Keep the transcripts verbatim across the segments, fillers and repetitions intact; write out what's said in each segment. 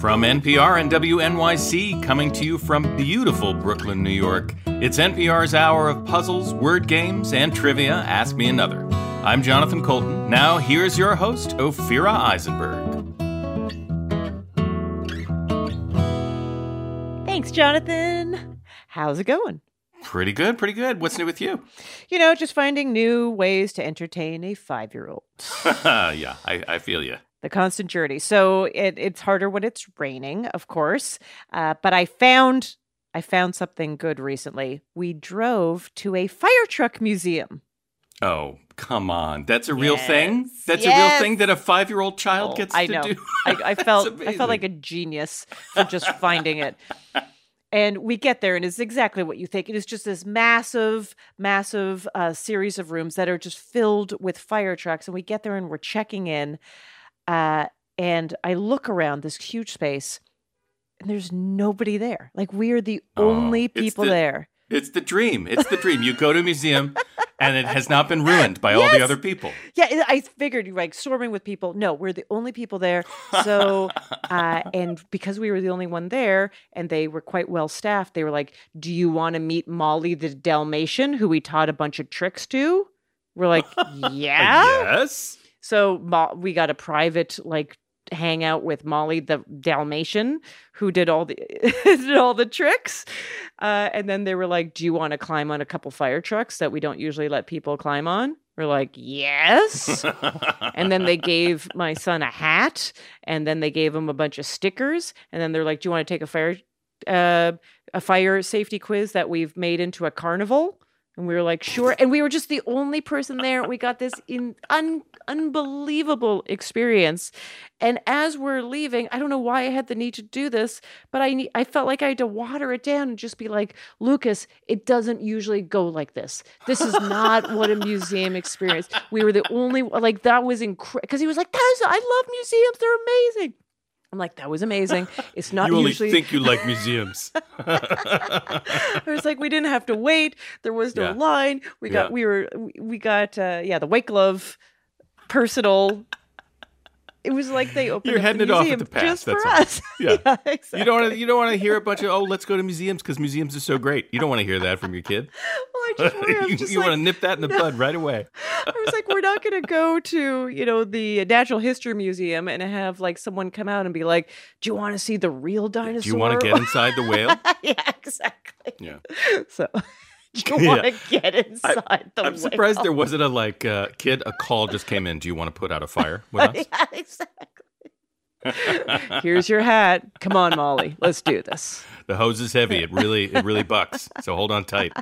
From N P R and W N Y C, coming to you from beautiful Brooklyn, New York, it's N P R's hour of puzzles, word games, and trivia, Ask Me Another. I'm Jonathan Coulton. Now here's your host, Ophira Eisenberg. Thanks, Jonathan. How's it going? Pretty good, pretty good. What's new with you? You know, just finding new ways to entertain a five-year-old. Yeah, I, I feel you. The constant journey. So it, it's harder when it's raining, of course. Uh, but I found I found something good recently. We drove to a fire truck museum. Oh, come on. That's a real yes. thing? That's yes. a real thing that a five-year-old child oh, gets I to know. do? I know. I felt I felt like a genius for just finding it. And we get there, and it's exactly what you think. It is just this massive, massive uh, series of rooms that are just filled with fire trucks. And we get there, and we're checking in. Uh, and I look around this huge space, and there's nobody there. Like, we are the oh, only people it's the, there. It's the dream. It's the dream. You go to a museum, and it has not been ruined by yes. all the other people. Yeah, I figured you like swarming with people. No, we're the only people there. So, uh, and because we were the only one there, and they were quite well staffed, they were like, "Do you want to meet Molly the Dalmatian, who we taught a bunch of tricks to?" We're like, "Yeah, yes." So we got a private like hangout with Molly the Dalmatian, who did all the did all the tricks. Uh, and then they were like, "Do you want to climb on a couple fire trucks that we don't usually let people climb on?" We're like, "Yes." And then they gave my son a hat, and then they gave him a bunch of stickers, and then they're like, "Do you want to take a fire uh, a fire safety quiz that we've made into a carnival?" And we were like, sure. And we were just the only person there. We got this in, un, unbelievable experience. And as we're leaving, I don't know why I had the need to do this, but I need, I felt like I had to water it down and just be like, "Lucas, it doesn't usually go like this. This is not what a museum experience." We were the only, like, that was incredible. Because he was like, "That is, I love museums. They're amazing." I'm like, "That was amazing. It's not you usually... You only think you like museums." I was like, we didn't have to wait. There was no yeah. line. We got, yeah. we were, we got, uh, yeah, the white glove, personal. It was like they opened You're heading the it off at the pass. Just that's for all. Us. Yeah. Yeah, exactly. You don't want to, you don't want to hear a bunch of, "Oh, let's go to museums because museums are so great." You don't want to hear that from your kid. Well, I just worry. I'm you just you like, want to nip that in the no. bud right away. I was like, we're not going to go to, you know, the Natural History Museum and have like someone come out and be like, "Do you want to see the real dinosaur? Do you want to get inside the whale?" Yeah, exactly. Yeah. So... Do you want to yeah. get inside I, the I'm whale? Surprised there wasn't a, like, uh, kid, a call just came in. "Do you want to put out a fire with us?" Yeah, exactly. "Here's your hat. Come on, Molly. Let's do this. The hose is heavy. It really, it really bucks. So hold on tight."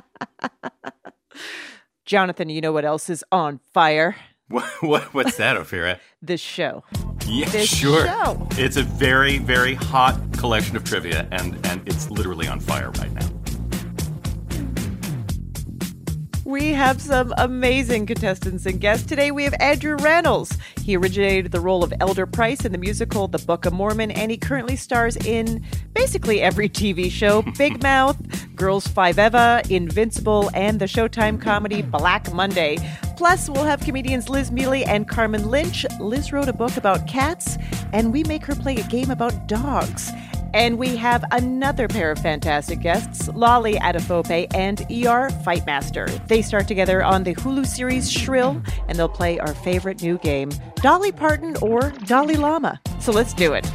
Jonathan, you know what else is on fire? What, what What's that, Ophira? This show. Yeah, this sure. show. It's a very, very hot collection of trivia, and, and it's literally on fire right now. We have some amazing contestants and guests. Today we have Andrew Rannells. He originated the role of Elder Price in the musical The Book of Mormon, and he currently stars in basically every T V show: Big Mouth, Girls five eva, Invincible, and the Showtime comedy Black Monday. Plus, we'll have comedians Liz Miele and Carmen Lynch. Liz wrote a book about cats, and we make her play a game about dogs. And we have another pair of fantastic guests, Lolly Adefope and E R Fightmaster. They start together on the Hulu series Shrill, and they'll play our favorite new game, Dolly Parton or Dalai Lama. So let's do it.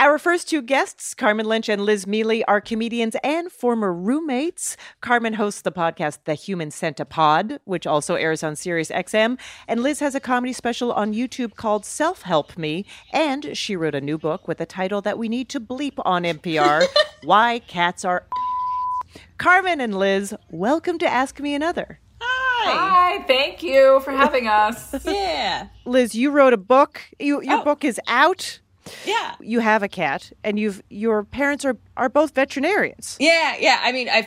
Our first two guests, Carmen Lynch and Liz Miele, are comedians and former roommates. Carmen hosts the podcast The Human Centipod, which also airs on Sirius X M. And Liz has a comedy special on YouTube called Self-Help Me. And she wrote a new book with a title that we need to bleep on N P R, Why Cats Are... Carmen and Liz, welcome to Ask Me Another. Hi. Hi. Hi. Thank you for having us. Yeah. Liz, you wrote a book. You, your oh. book is out. Yeah. You have a cat, and you've your parents are, are both veterinarians. Yeah, yeah. I mean, I've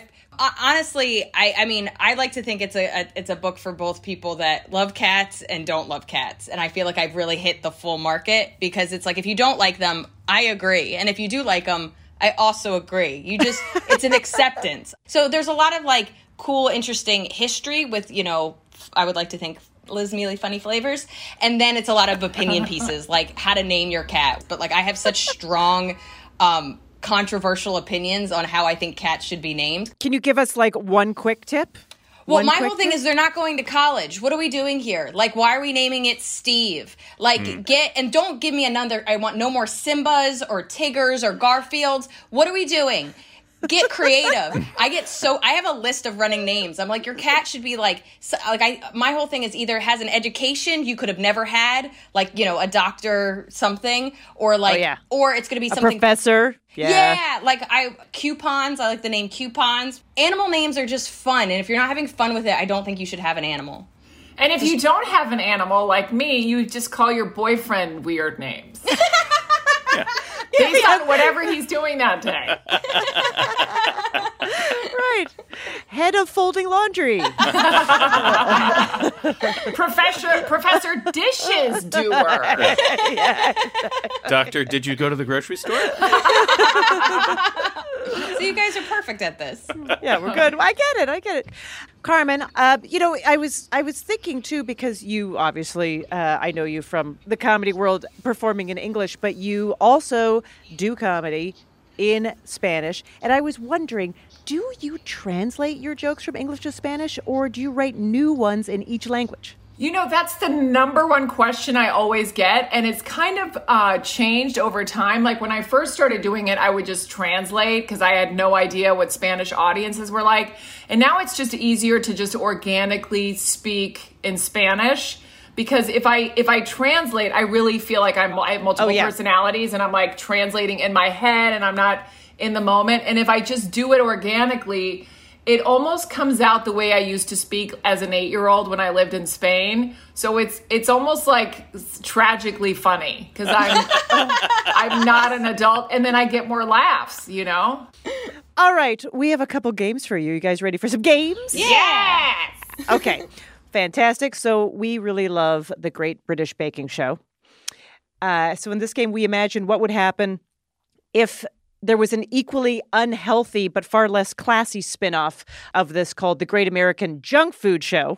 honestly, I, I mean, I like to think it's a, a it's a book for both people that love cats and don't love cats. And I feel like I've really hit the full market, because it's like, if you don't like them, I agree. And if you do like them, I also agree. You just, it's an acceptance. So there's a lot of like cool, interesting history with, you know, I would like to think Liz Miele funny flavors. And then it's a lot of opinion pieces, like how to name your cat. But like, I have such strong, um, controversial opinions on how I think cats should be named. Can you give us like one quick tip? Well, One my whole thing tip? is they're not going to college. What are we doing here? Like, why are we naming it Steve? Like, mm. get, and don't give me another, I want no more Simbas or Tiggers or Garfields. What are we doing? Get creative. I get so, I have a list of running names. I'm like, your cat should be like, so, like I, my whole thing is either has an education you could have never had, like, you know, a doctor something, or like, oh, yeah. or it's going to be something. A professor. Yeah. yeah. Like I, coupons. I like the name Coupons. Animal names are just fun. And if you're not having fun with it, I don't think you should have an animal. And if just, you don't have an animal like me, you just call your boyfriend weird names. yeah. Based on whatever he's doing that day. Right. Head of folding laundry. Professor Professor Dishes Doer. Yeah. Doctor, did you go to the grocery store? So you guys are perfect at this. Yeah, we're good. I get it. I get it. Carmen, uh, you know, I was I was thinking, too, because you obviously, uh, I know you from the comedy world performing in English, but you also do comedy in Spanish. And I was wondering, do you translate your jokes from English to Spanish, or do you write new ones in each language? You know, that's the number one question I always get. And it's kind of uh, changed over time. Like when I first started doing it, I would just translate because I had no idea what Spanish audiences were like. And now it's just easier to just organically speak in Spanish. Because if I if I translate, I really feel like I'm, I have multiple oh, yeah. personalities, and I'm like translating in my head and I'm not in the moment. And if I just do it organically, it almost comes out the way I used to speak as an eight-year-old when I lived in Spain. So it's it's almost like tragically funny because I'm I'm not an adult, and then I get more laughs, you know? All right. We have a couple games for you. You guys ready for some games? Yes! Okay. Fantastic. So we really love the Great British Baking Show. Uh, so in this game, we imagine what would happen if there was an equally unhealthy but far less classy spinoff of this called The Great American Junk Food Show.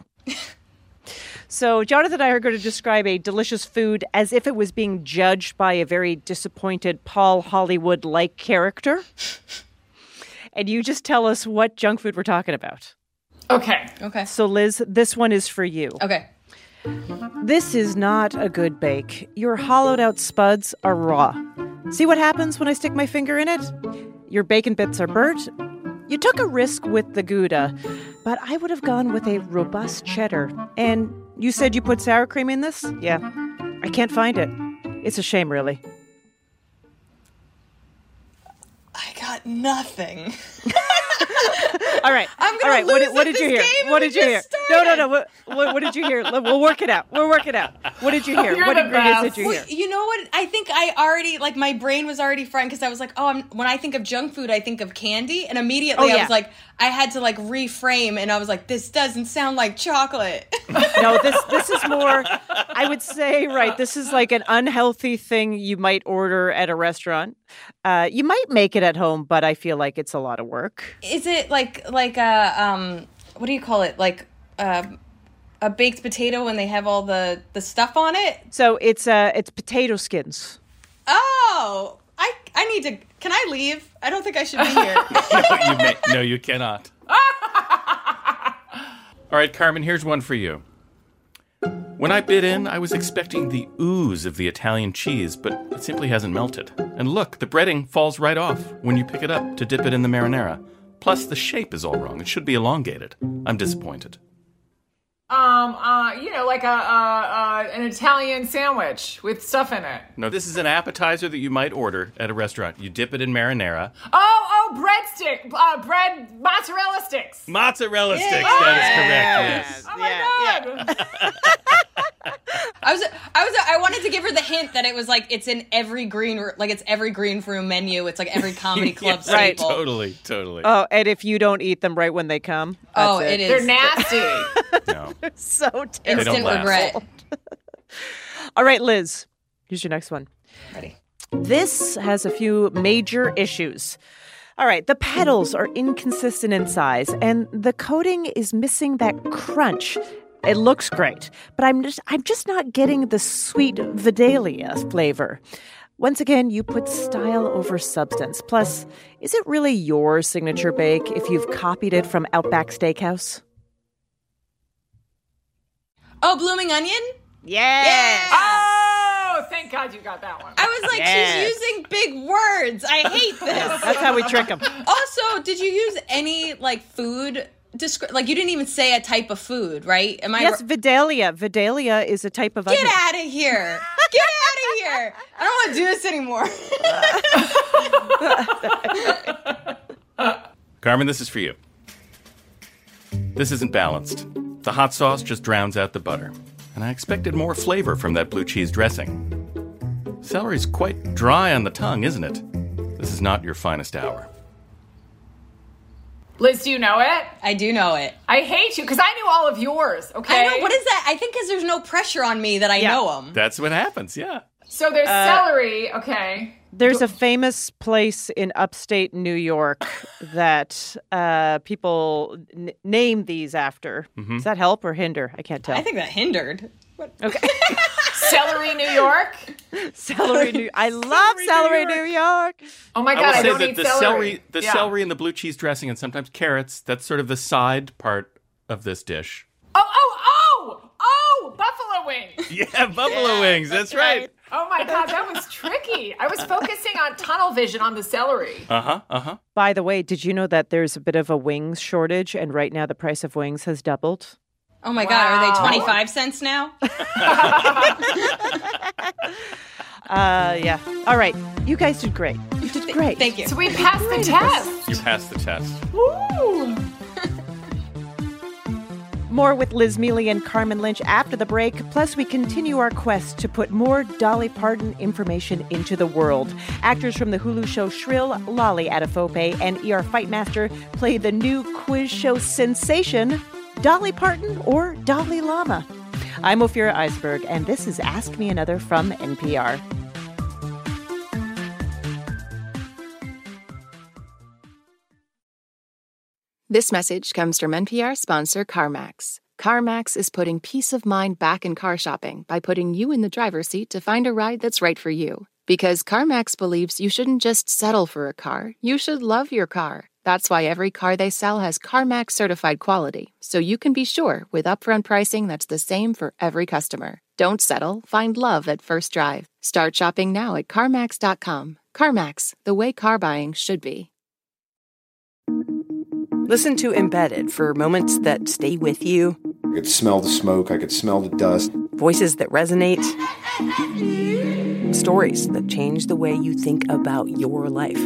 So Jonathan and I are going to describe a delicious food as if it was being judged by a very disappointed Paul Hollywood-like character. And you just tell us what junk food we're talking about. Okay. Okay. So Liz, this one is for you. Okay. This is not a good bake. Your hollowed out spuds are raw. See what happens when I stick my finger in it? Your bacon bits are burnt. You took a risk with the Gouda, but I would have gone with a robust cheddar. And you said you put sour cream in this? Yeah. I can't find it. It's a shame, really. I got nothing. All right. I'm gonna All right. Lose what, what did you hear? What did you hear? No, no, no. What, what, what did you hear? We'll work it out. We'll work it out. What did you hear? Oh, what ingredients did you hear? Well, you know what? I think I already, like, my brain was already fried because I was like, oh, I'm, when I think of junk food, I think of candy. And immediately oh, yeah. I was like, I had to, like, reframe. And I was like, this doesn't sound like chocolate. No, this this is more, I would say, right, this is like an unhealthy thing you might order at a restaurant. Uh, you might make it at home, but I feel like it's a lot of work. Is it like like a um, what do you call it? Like uh, a baked potato when they have all the, the stuff on it? So it's uh it's potato skins. Oh, I I need to. Can I leave? I don't think I should be here. no, you may, no, you cannot. All right, Carmen. Here's one for you. When I bit in, I was expecting the ooze of the Italian cheese, but it simply hasn't melted. And look, the breading falls right off when you pick it up to dip it in the marinara. Plus, the shape is all wrong. It should be elongated. I'm disappointed. Um, uh, you know, like a, uh, uh, an Italian sandwich with stuff in it. No, this is an appetizer that you might order at a restaurant. You dip it in marinara. Oh, oh! Oh, bread stick, uh, bread mozzarella sticks. Mozzarella yeah. sticks. That is correct. Yes. Oh my yeah. god. Yeah. I was, I was, I wanted to give her the hint that it was like it's in every green, like it's every green room menu. It's like every comedy club yes, staple. Right. Totally, totally. Oh, and if you don't eat them right when they come, oh, it. it is. They're nasty. No. They're so terrible. Instant regret. All right, Liz. Here's your next one. Ready. This has a few major issues. All right, the petals are inconsistent in size, and the coating is missing that crunch. It looks great, but I'm just I'm just not getting the sweet Vidalia flavor. Once again, you put style over substance. Plus, is it really your signature bake if you've copied it from Outback Steakhouse? Oh, Blooming Onion? Yeah. yeah. Oh! Oh, thank God you got that one. I was like, yes. She's using big words. I hate this. That's how we trick them. Also, did you use any, like, food? Descri- like, you didn't even say a type of food, right? Am I? Yes, re- Vidalia. Vidalia is a type of... Get onion. out of here. Get out of here. I don't want to do this anymore. Carmen, this is for you. This isn't balanced. The hot sauce just drowns out the butter. And I expected more flavor from that blue cheese dressing. Celery's quite dry on the tongue, isn't it? This is not your finest hour. Liz, do you know it? I do know it. I hate you, because I knew all of yours, okay? I know, what is that? I think because there's no pressure on me that I yeah. know them. That's what happens, yeah. So there's uh, celery, okay. There's a famous place in upstate New York that uh, people n- name these after. Mm-hmm. Does that help or hinder? I can't tell. I think that hindered. What? Okay. Celery, New York? Celery, New York. I love celery, celery New, York. New York. Oh, my God, I, I don't eat the celery. celery the yeah. celery and the blue cheese dressing and sometimes carrots, that's sort of the side part of this dish. Oh, oh, oh! Oh, buffalo wings! Yeah, buffalo yeah, wings, that's, that's right. right. Oh, my God, that was tricky. I was focusing on tunnel vision on the celery. Uh-huh, uh-huh. By the way, did you know that there's a bit of a wings shortage, and right now the price of wings has doubled? Oh, my wow. God, are they twenty-five cents now? uh, yeah. All right, you guys did great. You did great. Thank you. So we passed the test. You passed the test. Woo! More with Liz Miele and Carmen Lynch after the break. Plus, we continue our quest to put more Dolly Parton information into the world. Actors from the Hulu show Shrill, Lolly Adefope, and E R Fightmaster play the new quiz show sensation, Dolly Parton or Dalai Lama. I'm Ophira Eisenberg, and this is Ask Me Another from N P R. This message comes from N P R sponsor CarMax. CarMax is putting peace of mind back in car shopping by putting you in the driver's seat to find a ride that's right for you. Because CarMax believes you shouldn't just settle for a car, you should love your car. That's why every car they sell has CarMax certified quality, so you can be sure with upfront pricing that's the same for every customer. Don't settle, find love at first drive. Start shopping now at CarMax dot com. CarMax, the way car buying should be. Listen to Embedded for moments that stay with you. I could smell the smoke. I could smell the dust. Voices that resonate. Stories that change the way you think about your life.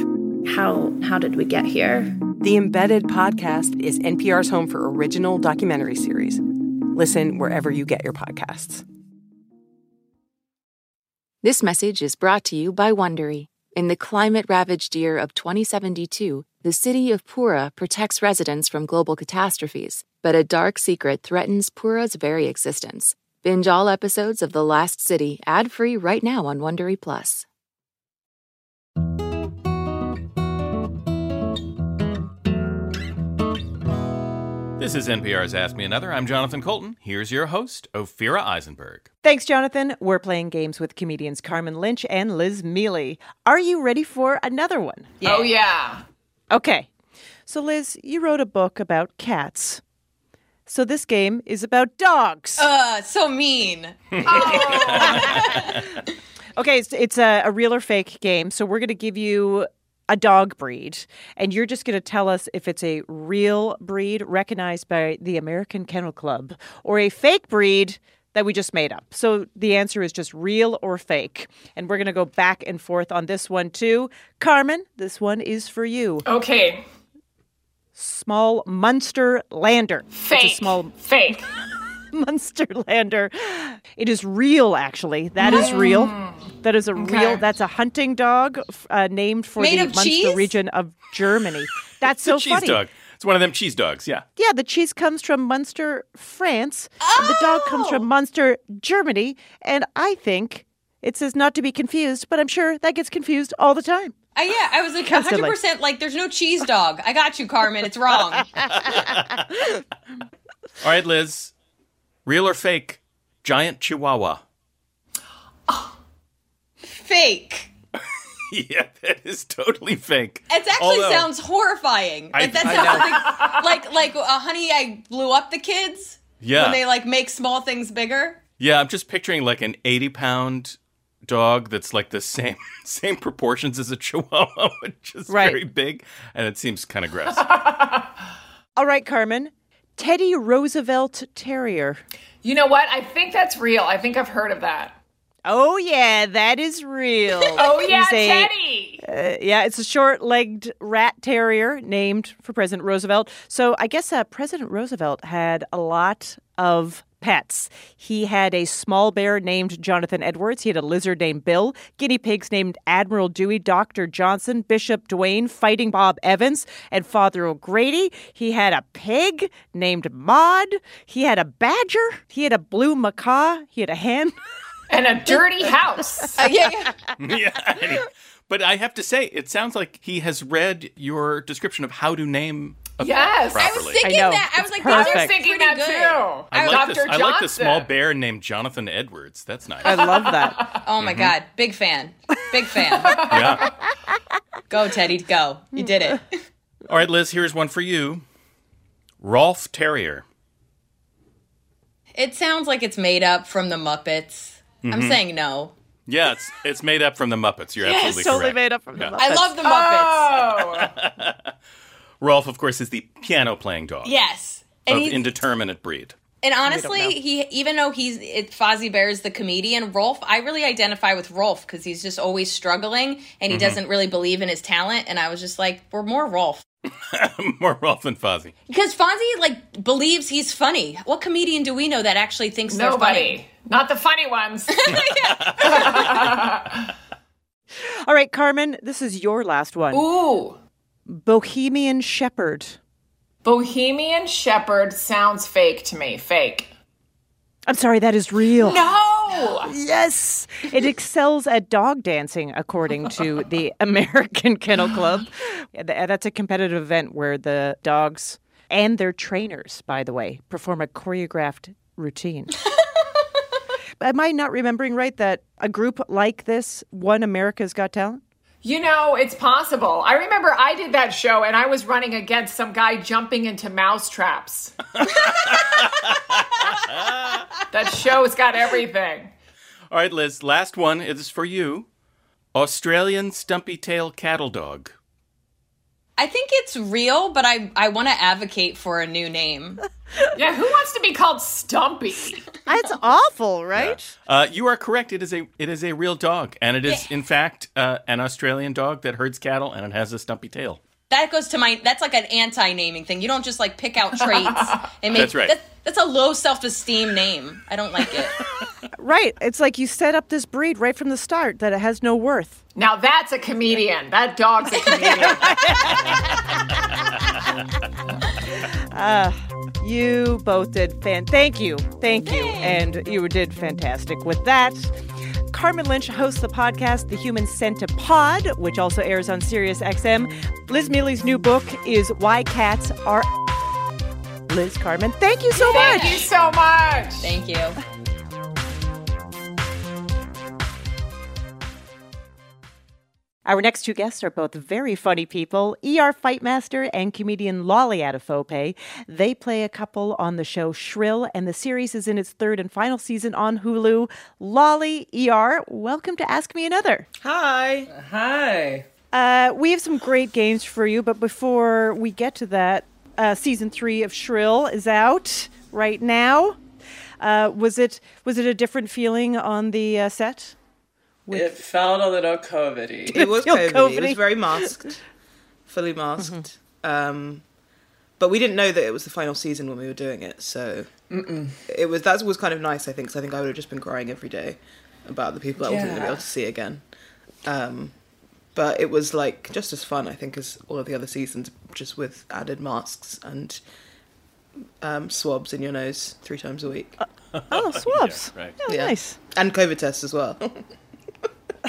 How, how did we get here? The Embedded podcast is N P R's home for original documentary series. Listen wherever you get your podcasts. This message is brought to you by Wondery. In the climate-ravaged year of twenty seventy-two, the city of Pura protects residents from global catastrophes, but a dark secret threatens Pura's very existence. Binge all episodes of The Last City ad-free right now on Wondery Plus. This is N P R's Ask Me Another. I'm Jonathan Coulton. Here's your host, Ophira Eisenberg. Thanks, Jonathan. We're playing games with comedians Carmen Lynch and Liz Miele. Are you ready for another one? Yeah. Oh, yeah. Okay, so Liz, you wrote a book about cats. So this game is about dogs. Uh, so mean. oh. Okay, it's, it's a, a real or fake game. So we're going to give you a dog breed, and you're just going to tell us if it's a real breed recognized by the American Kennel Club or a fake breed that we just made up. So the answer is just real or fake. And we're going to go back and forth on this one, too. Carmen, this one is for you. Okay. Small Munster lander. Fake. It's a small fake. Munster lander. It is real, actually. That is real. That is a okay. real. That's a hunting dog uh, named for Made the Munster cheese? region of Germany. That's so cheese funny. Dog. It's one of them cheese dogs, yeah. Yeah, the cheese comes from Munster, France. Oh! And the dog comes from Munster, Germany. And I think it says not to be confused, but I'm sure that gets confused all the time. Uh, yeah, I was like Constantly. one hundred percent like, there's no cheese dog. I got you, Carmen. It's wrong. All right, Liz. Real or fake? Giant Chihuahua. Oh, fake. Yeah, that is totally fake. It actually Although, sounds horrifying. I, like, that sounds like, like, like uh, Honey, I Blew Up the Kids. Yeah. When they, like, make small things bigger. Yeah, I'm just picturing, like, an eighty-pound dog that's, like, the same same proportions as a Chihuahua, which is right. very big. And it seems kind of gross. All right, Carmen. Teddy Roosevelt Terrier. You know what? I think that's real. I think I've heard of that. Oh, yeah, that is real. Oh, yeah, a, Teddy. Uh, yeah, it's a short-legged rat terrier named for President Roosevelt. So I guess uh, President Roosevelt had a lot of pets. He had a small bear named Jonathan Edwards. He had a lizard named Bill. Guinea pigs named Admiral Dewey, Doctor Johnson, Bishop Duane, Fighting Bob Evans, and Father O'Grady. He had a pig named Maud. He had a badger. He had a blue macaw. He had a hen. And a dirty house. uh, yeah, yeah. yeah. But I have to say, it sounds like he has read your description of how to name a yes. properly. I was thinking I that. I was like, perfect. I was thinking that too. I, I, like this, I like the small bear named Jonathan Edwards. That's nice. I love that. Oh, my mm-hmm. God. Big fan. Big fan. Yeah. Go, Teddy. Go. You did it. All right, Liz, here's one for you. Rolf Terrier. It sounds like it's made up from the Muppets. Mm-hmm. I'm saying no. Yeah, it's, it's made up from the Muppets. You're yeah, absolutely it's totally correct. Totally made up from yeah. the Muppets. I love the Muppets. Oh. Rolf, of course, is the piano-playing dog. Yes. And of indeterminate breed. And honestly, he even though he's it, Fozzie Bear's the comedian, Rolf, I really identify with Rolf because he's just always struggling and he mm-hmm. doesn't really believe in his talent. And I was just like, we're more Rolf. More Rolf than Fozzie. Because Fozzie, like, believes he's funny. What comedian do we know that actually thinks Nobody. they're funny? Not the funny ones. All right, Carmen, this is your last one. Ooh. Bohemian Shepherd. Bohemian Shepherd sounds fake to me. Fake. I'm sorry, that is real. No! Yes! It excels at dog dancing, according to the American Kennel Club. That's a competitive event where the dogs and their trainers, by the way, perform a choreographed routine. Am I not remembering right that a group like this won America's Got Talent? You know, it's possible. I remember I did that show and I was running against some guy jumping into mouse traps. That show's got everything. All right, Liz, last one is for you. Australian stumpy-tail cattle dog. I think it's real, but I, I want to advocate for a new name. Yeah, who wants to be called Stumpy? It's awful, right? Yeah. Uh, you are correct. It is a it is a real dog, and it is in fact uh, an Australian dog that herds cattle, and it has a stumpy tail. That goes to my. That's like an anti-naming thing. You don't just like pick out traits and make. That's right. That, that's a low self-esteem name. I don't like it. Right. It's like you set up this breed right from the start that it has no worth. Now that's a comedian. That dog's a comedian. uh, you both did fan. Thank you. Thank you. And you did fantastic with that. Carmen Lynch hosts the podcast The Human Centipod, which also airs on Sirius X M. Liz Miele's new book is Why Cats Are Liz Carmen. Thank you so much. Thank you so much. Thank you. Our next two guests are both very funny people, E R Fightmaster and comedian Lolly Adefope. They play a couple on the show Shrill, and the series is in its third and final season on Hulu. Lolly, E R, welcome to Ask Me Another. Hi. Hi. Uh, we have some great games for you, but before we get to that, uh, season three of Shrill is out right now. Uh, was it was it a different feeling on the uh, set? With... It felt a little COVID-y. It was COVID-y. COVID-y. It was very masked, fully masked. Mm-hmm. Um, but we didn't know that it was the final season when we were doing it, so Mm-mm. it was. That was kind of nice, I think, because I think I would have just been crying every day about the people I wasn't yeah. going to be able to see again. Um, but it was like just as fun, I think, as all of the other seasons, just with added masks and um, swabs in your nose three times a week. Uh, oh, swabs! Yeah, right. Oh, yeah. Nice. And COVID tests as well.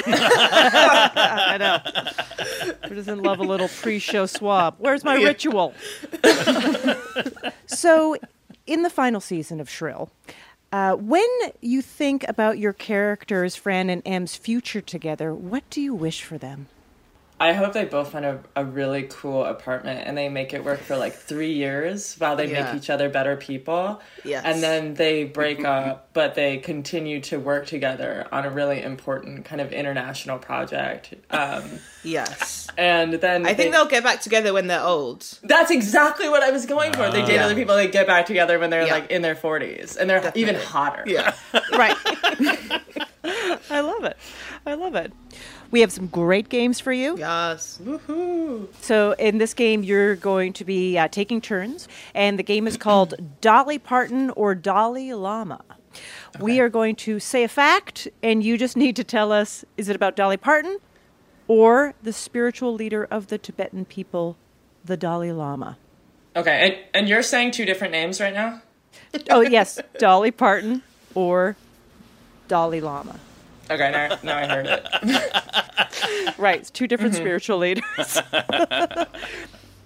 I know. Who doesn't love a little pre-show swab? Where's my yeah. ritual? So, in the final season of Shrill, uh, when you think about your characters, Fran and Em's future together, what do you wish for them? I hope they both find a, a really cool apartment and they make it work for like three years while they yeah. make each other better people. Yes. And then they break up, but they continue to work together on a really important kind of international project. Um, yes. And then I they, think they'll get back together when they're old. That's exactly what I was going for. Uh, they date yeah. other people, they get back together when they're yeah. like in their forties and they're Definitely. even hotter. Yeah. Right. I love it. I love it. We have some great games for you. Yes. Woohoo. So in this game, you're going to be uh, taking turns, and the game is called Dolly Parton or Dalai Lama. Okay. We are going to say a fact, and you just need to tell us, is it about Dolly Parton or the spiritual leader of the Tibetan people, the Dalai Lama? Okay, and, and you're saying two different names right now? Oh, yes, Dolly Parton or Dalai Lama. Okay, now, now I heard it. Right, it's two different mm-hmm. spiritual leaders.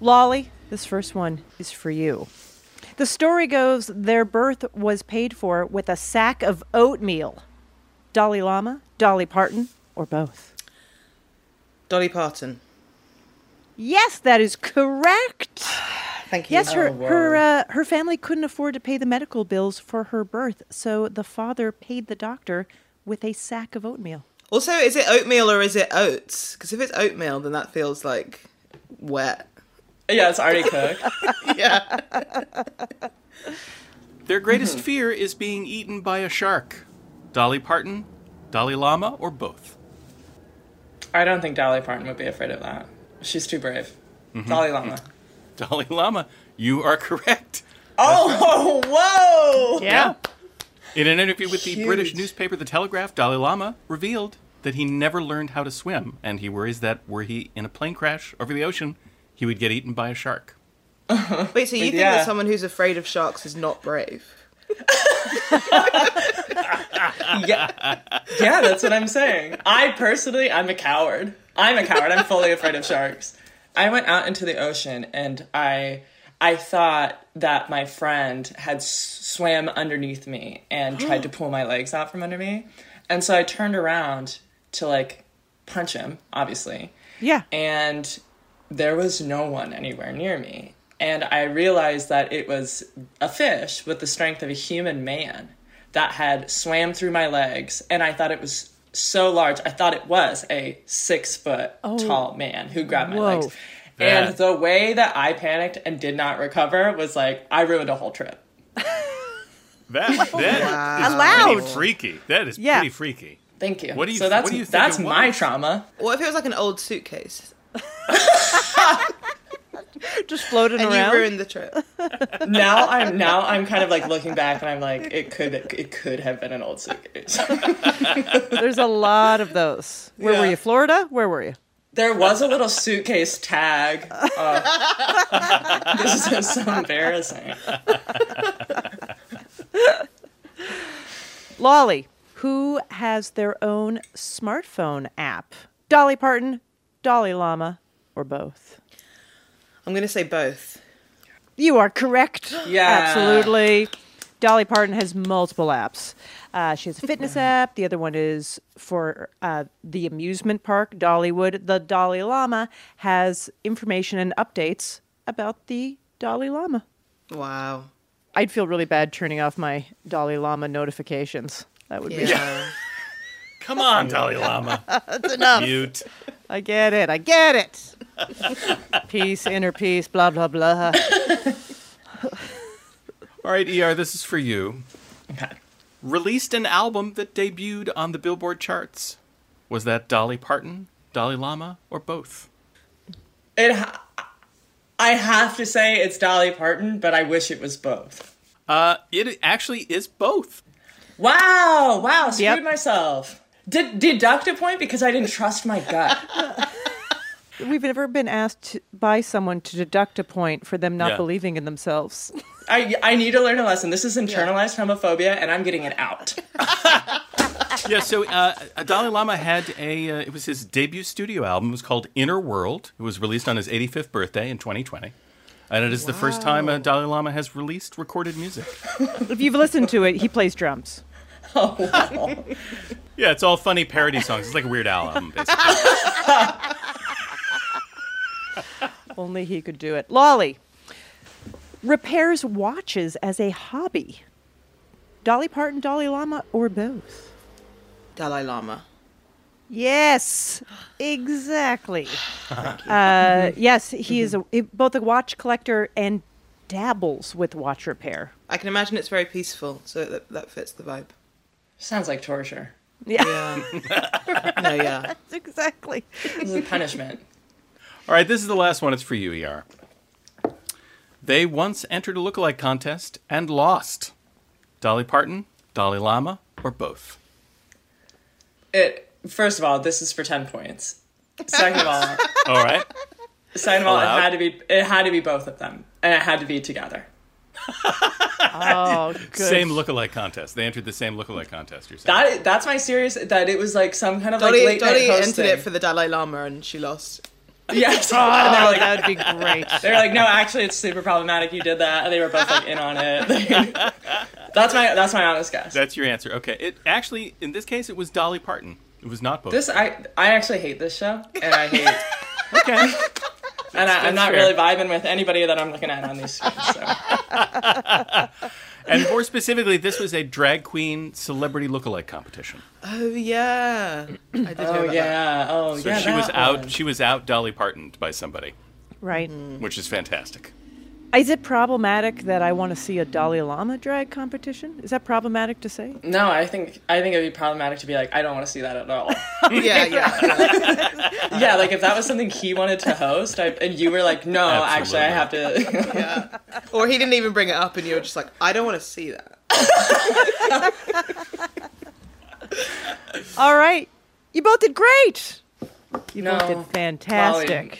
Lolly, this first one is for you. The story goes their birth was paid for with a sack of oatmeal. Dalai Lama, Dolly Parton, or both? Dolly Parton. Yes, that is correct. Thank you. Yes, her oh, wow. her uh, her family couldn't afford to pay the medical bills for her birth, so the father paid the doctor with a sack of oatmeal. Also, is it oatmeal or is it oats? Because if it's oatmeal, then that feels like wet. Yeah, it's already cooked. Yeah. Their greatest mm-hmm. fear is being eaten by a shark. Dolly Parton, Dalai Lama, or both? I don't think Dolly Parton would be afraid of that. She's too brave. Mm-hmm. Dalai Lama. Dalai Lama, you are correct. Oh, whoa! Yeah. yeah. In an interview with the Huge. British newspaper The Telegraph, Dalai Lama revealed that he never learned how to swim, and he worries that were he in a plane crash over the ocean, he would get eaten by a shark. Uh-huh. Wait, so you yeah. think that someone who's afraid of sharks is not brave? yeah. yeah, that's what I'm saying. I personally, I'm a coward. I'm a coward. I'm fully afraid of sharks. I went out into the ocean, and I... I thought that my friend had swam underneath me and tried to pull my legs out from under me. And so I turned around to, like, punch him, obviously. Yeah. And there was no one anywhere near me. And I realized that it was a fish with the strength of a human man that had swam through my legs. And I thought it was so large. I thought it was a six-foot oh. tall man who grabbed my Whoa. legs. And yeah. the way that I panicked and did not recover was like, I ruined a whole trip. that that wow. is pretty freaky. That is yeah. pretty freaky. Thank you. What do you, so that's, what do you think that's my trauma. What if it was like an old suitcase? Just floating and around. And you ruined the trip. Now I'm now I'm kind of like looking back and I'm like, it could it could have been an old suitcase. There's a lot of those. Where yeah. were you? Florida? Where were you? There was a little suitcase tag. Oh. This is just so embarrassing. Lolly, who has their own smartphone app? Dolly Parton, Dalai Lama, or both? I'm going to say both. You are correct. Yeah. Absolutely. Dolly Parton has multiple apps. Uh, she has a fitness app. The other one is for uh, the amusement park, Dollywood. The Dalai Lama has information and updates about the Dalai Lama. Wow. I'd feel really bad turning off my Dalai Lama notifications. That would yeah. be... Yeah. Come on, Dalai Lama. That's enough. Mute. I get it. I get it. Peace, inner peace, blah, blah, blah. All right, E R, this is for you. Okay. released an album that debuted on the Billboard charts. Was that Dolly Parton, Dalai Lama, or both? It ha- I have to say it's Dolly Parton, but I wish it was both. Uh, it actually is both. Wow, wow, screwed yep. myself. Did deduct a point because I didn't trust my gut. We've never been asked by someone to deduct a point for them not yeah. believing in themselves. I I need to learn a lesson. This is internalized yeah. homophobia, and I'm getting it out. yeah, so uh, Dalai Lama had a, uh, it was his debut studio album. It was called Inner World. It was released on his eighty-fifth birthday in twenty twenty. And it is wow. the first time a Dalai Lama has released recorded music. If you've listened to it, he plays drums. Oh, wow. Yeah, it's all funny parody songs. It's like a Weird Al album, basically. Only he could do it. Lolly repairs watches as a hobby. Dolly Parton, Dalai Lama, or both? Dalai Lama. Yes, exactly. uh, yes, he is a, both a watch collector and dabbles with watch repair. I can imagine it's very peaceful, so that, that fits the vibe. Sounds like torture. Yeah. yeah. no, yeah. That's exactly. It's a punishment. All right, this is the last one. It's for you, E R. They once entered a lookalike contest and lost. Dolly Parton, Dalai Lama, or both? It. First of all, this is for ten points. Second of all, all right. Second of all, allowed. it had to be. It had to be both of them, and it had to be together. Oh, good. Same lookalike contest. They entered the same lookalike contest. You're saying that? That's my serious. That it was like some kind of Dolly, like late Dolly night entered it for the Dalai Lama, and she lost. Yes. Oh, like, that would be great. They're like, no, actually, it's super problematic. You did that. And they were both like in on it. that's my that's my honest guess. That's your answer. Okay. It actually, in this case, it was Dolly Parton. It was not both. This I I actually hate this show, and I hate. okay. And I, I'm not fair. really vibing with anybody that I'm looking at on these screens. So. And more specifically, this was a drag queen celebrity lookalike competition. Oh yeah, I did oh, hear about yeah. that. Oh so yeah, so she was one. out. She was out Dolly Partoned by somebody, right? Mm. Which is fantastic. Is it problematic that I want to see a Dalai Lama drag competition? Is that problematic to say? No, I think I think it would be problematic to be like, I don't want to see that at all. yeah, yeah, yeah. yeah, like if that was something he wanted to host, I, and you were like, no, Absolutely. actually, I have to. yeah. Or he didn't even bring it up, and you were just like, I don't want to see that. all right, you both did great. You no. both did fantastic. Molly.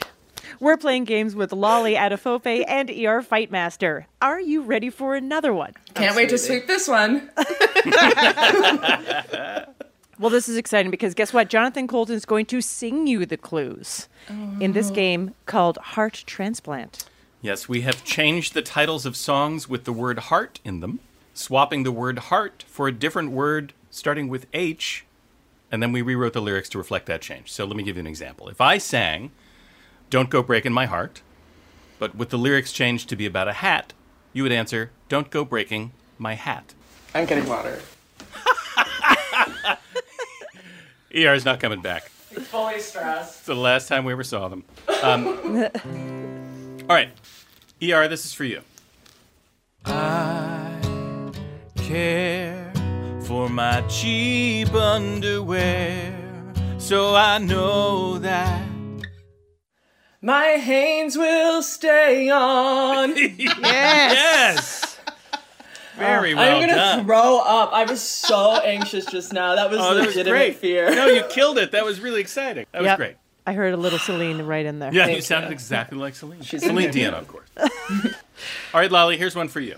We're playing games with Lolly Adefope and E R Fightmaster. Are you ready for another one? Can't Absolutely. wait to sweep this one. Well, this is exciting because guess what? Jonathan Coulton is going to sing you the clues oh. in this game called Heart Transplant. Yes, we have changed the titles of songs with the word heart in them, swapping the word heart for a different word starting with H, and then we rewrote the lyrics to reflect that change. So let me give you an example. If I sang... Don't go breaking my heart. But with the lyrics changed to be about a hat, you would answer, don't go breaking my hat. I'm getting water. E R is not coming back. He's fully stressed. It's the last time we ever saw them. Um, all right. E R, this is for you. I care for my cheap underwear, so I know that my Hanes will stay on. yes. yes. Very well done. I'm going to throw up. I was so anxious just now. That was oh, legitimate that was great. fear. No, you killed it. That was really exciting. That yep. was great. I heard a little Celine right in there. Yeah, Thank you sounded you. exactly like Celine. She's Celine Dion, of course. All right, Lolly, here's one for you.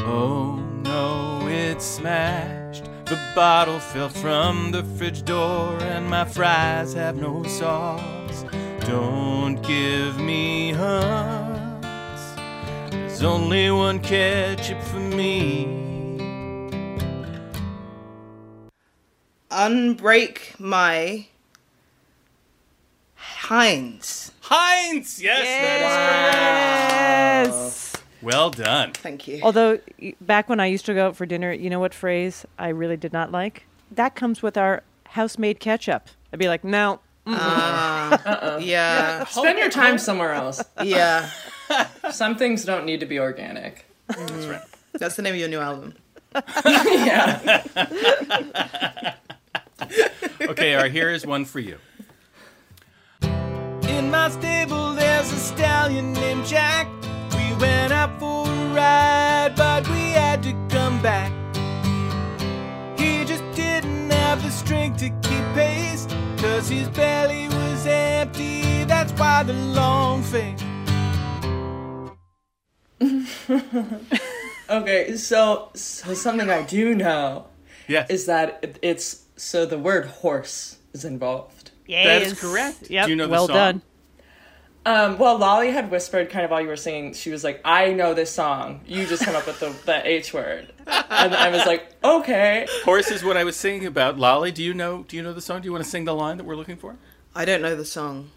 Oh, no, it's smashed. The bottle fell from the fridge door and my fries have no sauce. Don't give me hugs. There's only one ketchup for me. Unbreak my Heinz. Heinz! Yes, that is correct. Yes. Well done. Thank you. Although, back when I used to go out for dinner, you know what phrase I really did not like? That comes with our house-made ketchup. I'd be like, no. Uh, uh-uh. Yeah. Spend your time somewhere else. Yeah. Some things don't need to be organic. That's right. That's the name of your new album. Yeah. Okay, all right, here is one for you. In my stable, there's a stallion named Jack. We went out for a ride, but we had to come back. He just didn't have the strength to keep pace, 'cause his belly was empty, that's why the long face. Okay, so, so something I do know yes. is that it, it's, so the word horse is involved. Yes. That's correct. Yep. Do you know the well song? Well done. Um, well, Lolly had whispered kind of while you were singing, she was like, I know this song. You just come up with the, the H word. And I was like, okay. Horse is what I was singing about. Lolly, do you know do you know the song? Do you want to sing the line that we're looking for? I don't know the song.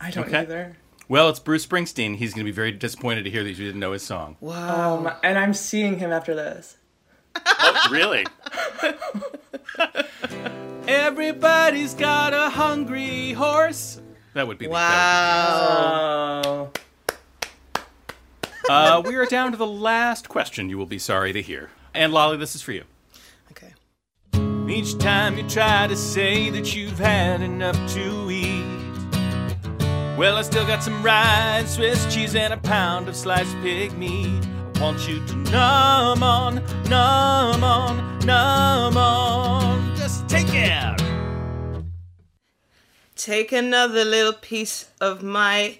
I don't okay. either. Well, it's Bruce Springsteen. He's going to be very disappointed to hear that you didn't know his song. Wow. Um, and I'm seeing him after this. Oh, really? Everybody's got a hungry horse. That would be the wow. Uh, we are down to the last question you will be sorry to hear. And Lolly, this is for you. Okay. Each time you try to say that you've had enough to eat, well, I still got some rye, Swiss cheese, and a pound of sliced pig meat. I want you to numb on, numb on, numb on. Just take it. Take another little piece of my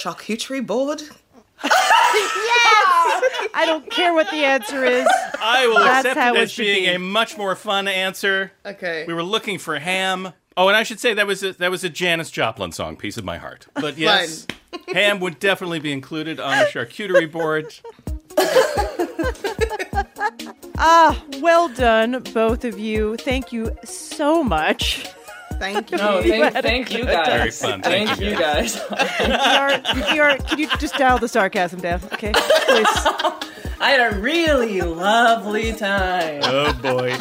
charcuterie board. Yes! I don't care what the answer is. I will That's accept it as being be. a much more fun answer. Okay. We were looking for ham. Oh, and I should say that was a, that was a Janis Joplin song, Piece of My Heart. But yes, ham would definitely be included on a charcuterie board. Ah, well done, both of you. Thank you so much. Thank you. No, thank, you, thank you guys. Very fun. Thank, thank you guys. You guys. E R, E R, can you just dial the sarcasm down, okay? Please. I had a really lovely time. Oh, boy.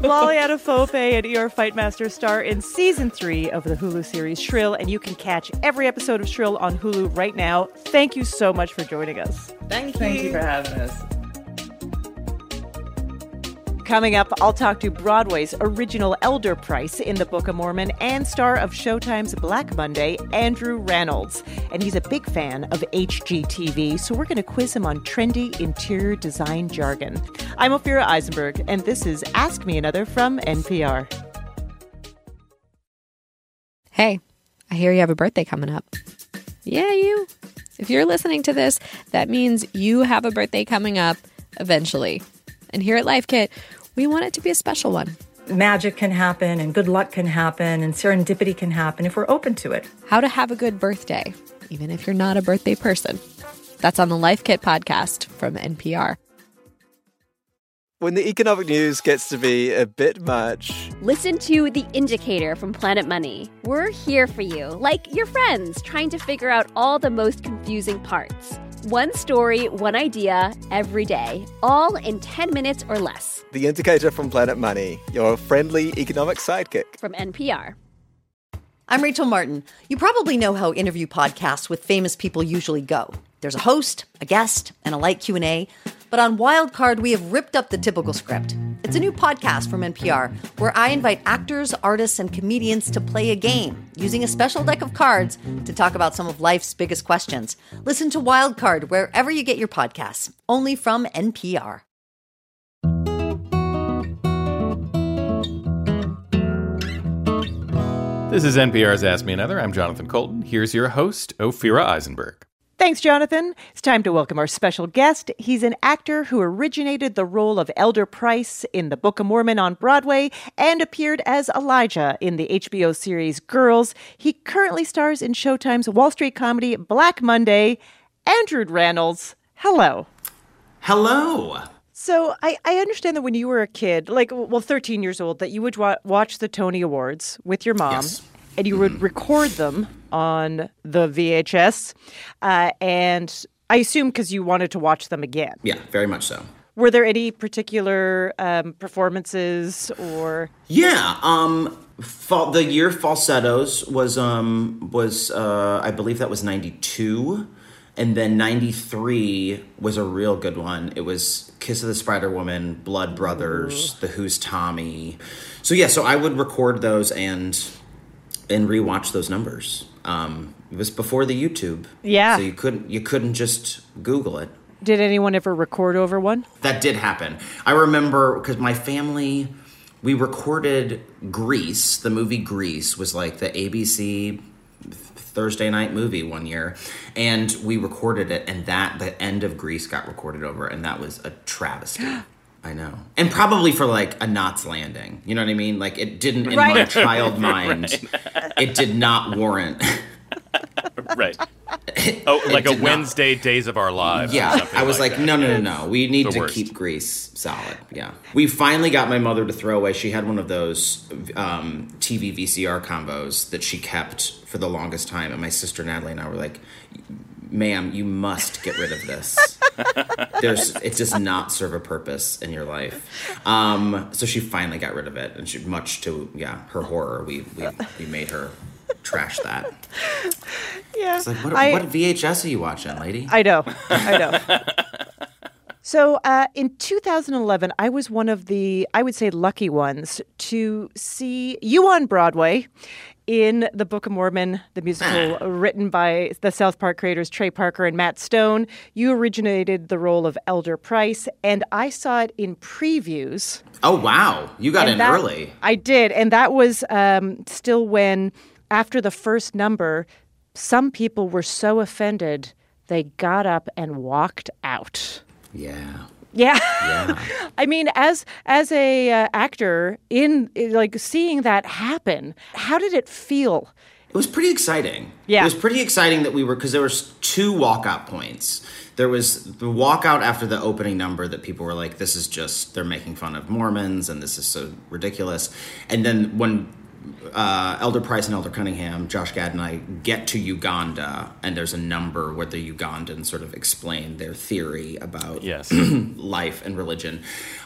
Lolly Adefope and E R Fightmaster star in season three of the Hulu series Shrill, and you can catch every episode of Shrill on Hulu right now. Thank you so much for joining us. Thank you. Thank you for having us. Coming up, I'll talk to Broadway's original Elder Price in The Book of Mormon and star of Showtime's Black Monday, Andrew Rannells. And he's a big fan of H G T V, so we're going to quiz him on trendy interior design jargon. I'm Ophira Eisenberg, and this is Ask Me Another from N P R. Hey, I hear you have a birthday coming up. Yeah, you. If you're listening to this, that means you have a birthday coming up eventually. And here at Life Kit, we want it to be a special one. Magic can happen, and good luck can happen, and serendipity can happen if we're open to it. How to have a good birthday, even if you're not a birthday person. That's on the Life Kit podcast from N P R. When the economic news gets to be a bit much, listen to The Indicator from Planet Money. We're here for you, like your friends, trying to figure out all the most confusing parts. One story, one idea, every day, all in ten minutes or less. The Indicator from Planet Money, your friendly economic sidekick. From N P R. I'm Rachel Martin. You probably know how interview podcasts with famous people usually go. There's a host, a guest, and a light Q and A. But on Wildcard, we have ripped up the typical script. It's a new podcast from N P R where I invite actors, artists, and comedians to play a game using a special deck of cards to talk about some of life's biggest questions. Listen to Wildcard wherever you get your podcasts, only from N P R. This is N P R's Ask Me Another. I'm Jonathan Coulton. Here's your host, Ophira Eisenberg. Thanks, Jonathan. It's time to welcome our special guest. He's an actor who originated the role of Elder Price in The Book of Mormon on Broadway and appeared as Elijah in the H B O series Girls. He currently stars in Showtime's Wall Street comedy Black Monday. Andrew Rannells, hello. Hello. So I, I understand that when you were a kid, like, well, thirteen years old, that you would wa- watch the Tony Awards with your mom. Yes. And you would record them on the V H S, uh, and I assume because you wanted to watch them again. Yeah, very much so. Were there any particular um, performances or? Yeah, um, fa- the year Falsettos was um, was uh, I believe that was ninety-two, And then ninety-three was a real good one. It was Kiss of the Spider Woman, Blood Brothers, Ooh. The Who's Tommy. So yeah, so I would record those and and rewatch those numbers. Um, it was before the YouTube. Yeah. So you couldn't you couldn't just Google it. Did anyone ever record over one? That did happen. I remember because my family, we recorded Grease. The movie Grease was like the A B C Thursday night movie one year, and we recorded it, and that the end of Grease got recorded over, and that was a travesty. I know. And probably for like a Knots Landing. You know what I mean? Like it didn't, in right. my child mind, right. it did not warrant. Right. It, oh, like a Wednesday not. Days of Our Lives. Yeah. I was like, like no, no, no, no. We need to worst. keep Grease solid. Yeah. We finally got my mother to throw away. She had one of those um, T V V C R combos that she kept for the longest time. And my sister Natalie and I were like, ma'am, you must get rid of this. There's, it does not serve a purpose in your life. Um, so she finally got rid of it. And she, much to, yeah, her horror, we we, we made her trash that. Yeah. It's like, what, I, what V H S are you watching, lady? I know. I know. So uh, in two thousand eleven, I was one of the, I would say, lucky ones to see you on Broadway in The Book of Mormon, the musical written by the South Park creators Trey Parker and Matt Stone. You originated the role of Elder Price, and I saw it in previews. Oh, wow. You got and in that, early. I did, and that was um, still when... After the first number, some people were so offended, they got up and walked out. Yeah. Yeah. yeah. I mean, as as a uh, actor, in like seeing that happen, how did it feel? It was pretty exciting. Yeah. It was pretty exciting that we were, because there was two walkout points. There was the walkout after the opening number that people were like, this is just, they're making fun of Mormons, and this is so ridiculous. And then when... Uh, Elder Price and Elder Cunningham, Josh Gad and I, get to Uganda, and there's a number where the Ugandans sort of explain their theory about yes. life and religion.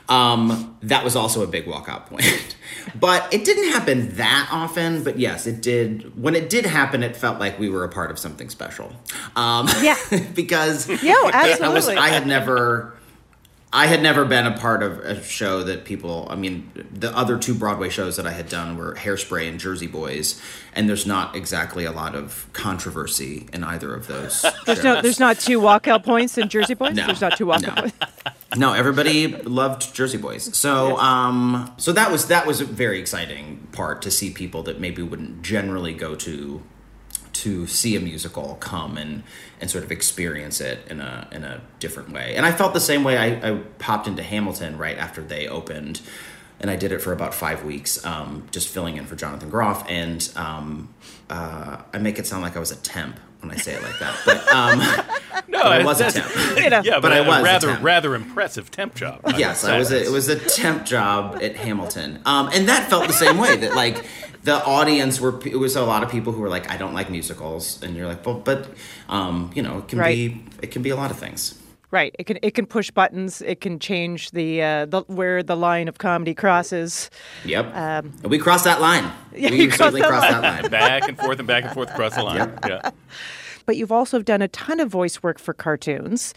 Um, that was also a big walkout point. But it didn't happen that often, but yes, it did. When it did happen, it felt like we were a part of something special. Um, yeah. because yeah, absolutely. I, was, I had never... I had never been a part of a show that people, I mean, the other two Broadway shows that I had done were Hairspray and Jersey Boys, and there's not exactly a lot of controversy in either of those there's shows. No, there's not two walkout points in Jersey Boys? No, there's not two walkout no. points? No, everybody loved Jersey Boys. So yes. um, so that was that was a very exciting part, to see people that maybe wouldn't generally go to to see a musical come and, and sort of experience it in a in a different way. And I felt the same way. I, I popped into Hamilton right after they opened, and I did it for about five weeks, um, just filling in for Jonathan Groff. And um, uh, I make it sound like I was a temp when I say it like that. But, um, no, but I was a temp. You know. Yeah, but, but I was rather, a temp. rather impressive temp job. I yes, I was a, it was a temp job at Hamilton. Um, and that felt the same way, that like... The audience were, it was a lot of people who were like, I don't like musicals. And you're like, well, but, um, you know, it can right. be, it can be a lot of things. Right. It can, it can push buttons. It can change the, uh, the where the line of comedy crosses. Yep. Um, and we crossed that line. Yeah, we certainly crossed that line. Back and forth and back and forth across the line. Yep. Yeah. But you've also done a ton of voice work for cartoons.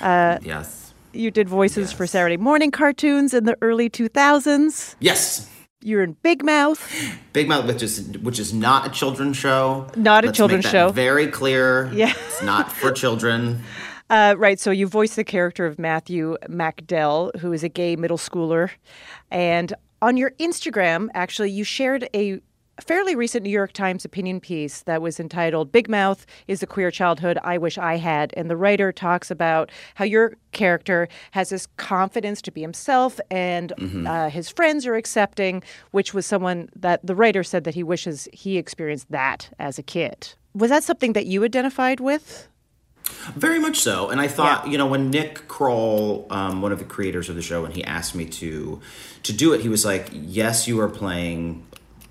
Uh, yes. You did voices yes. for Saturday morning cartoons in the early two thousands. Yes. You're in Big Mouth. Big Mouth, which is which is not a children's show. Not a Let's children's make that show. Very clear. Yeah. It's not for children. Uh, right. So you voice the character of Matthew MacDell, who is a gay middle schooler. And on your Instagram, actually, you shared a fairly recent New York Times opinion piece that was entitled Big Mouth is the Queer Childhood I Wish I Had. And the writer talks about how your character has this confidence to be himself, and mm-hmm. uh, his friends are accepting, which was someone that the writer said that he wishes he experienced that as a kid. Was that something that you identified with? Very much so. And I thought, yeah. you know, when Nick Kroll, um, one of the creators of the show, when he asked me to to do it, he was like, yes, you are playing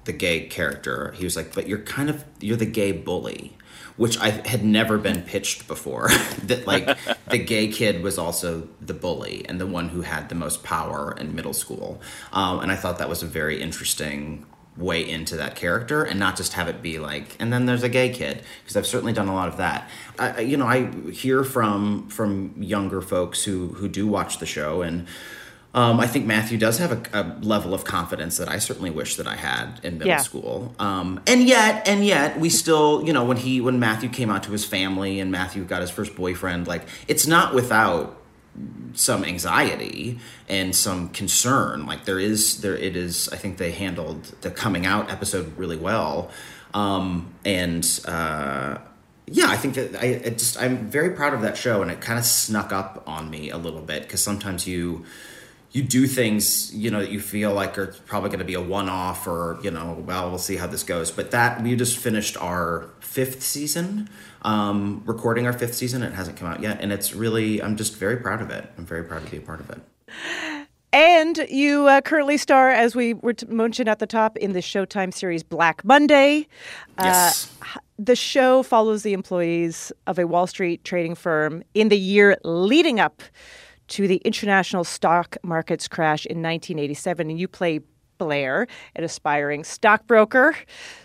the gay character. He was like, but you're kind of, you're the gay bully, which I had never been pitched before, that like the gay kid was also the bully and the one who had the most power in middle school. Um, and I thought that was a very interesting way into that character and not just have it be like, and then there's a gay kid, because I've certainly done a lot of that. I, you know, I hear from from younger folks who who do watch the show, and um, I think Matthew does have a, a level of confidence that I certainly wish that I had in middle yeah. school. Um, and yet, and yet we still, you know, when he, when Matthew came out to his family and Matthew got his first boyfriend, like, it's not without some anxiety and some concern. Like there is, there, it is, I think they handled the coming out episode really well. Um, and, uh, yeah, I think that I it just, I'm very proud of that show, and it kind of snuck up on me a little bit, because sometimes you, you do things, you know, that you feel like are probably going to be a one-off, or, you know, well, we'll see how this goes. But that, we just finished our fifth season, um, recording our fifth season. It hasn't come out yet. And it's really, I'm just very proud of it. I'm very proud to be a part of it. And you uh, currently star, as we were t- mentioned at the top, in the Showtime series Black Monday. Yes. Uh, the show follows the employees of a Wall Street trading firm in the year leading up to the international stock markets crash in nineteen eighty-seven, and you play Blair, an aspiring stockbroker.